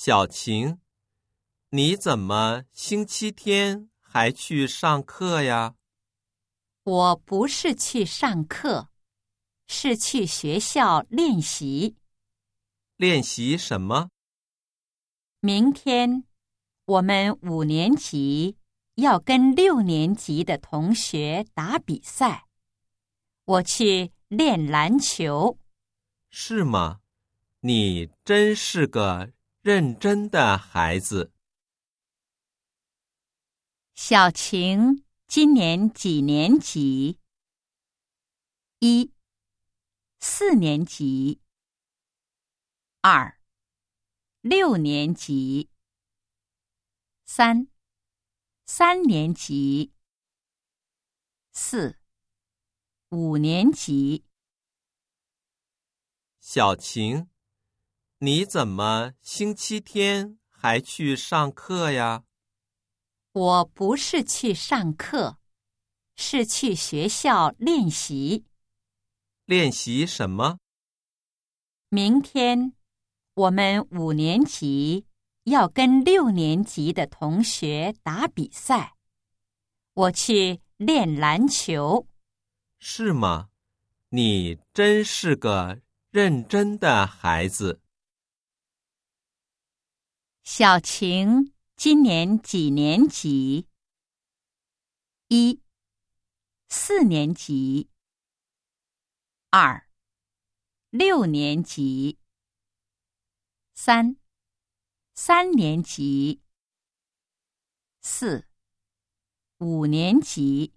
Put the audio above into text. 小晴，你怎么星期天还去上课呀？我不是去上课，是去学校练习。练习什么？明天我们5年级要跟6年级的同学打比赛，我去练篮球。是吗？你真是个认真的孩子。小晴今年几年级？1. 4年级。 2. 6年级。 3. 3年级。 4. 5年级。小晴，你怎么星期天还去上课呀？我不是去上课，是去学校练习。练习什么？明天我们5年级要跟6年级的同学打比赛，我去练篮球。是吗？你真是个认真的孩子。小晴今年几年级？ 1. 4年级。 2. 6年级。 3. 3年级。 4. 5年级。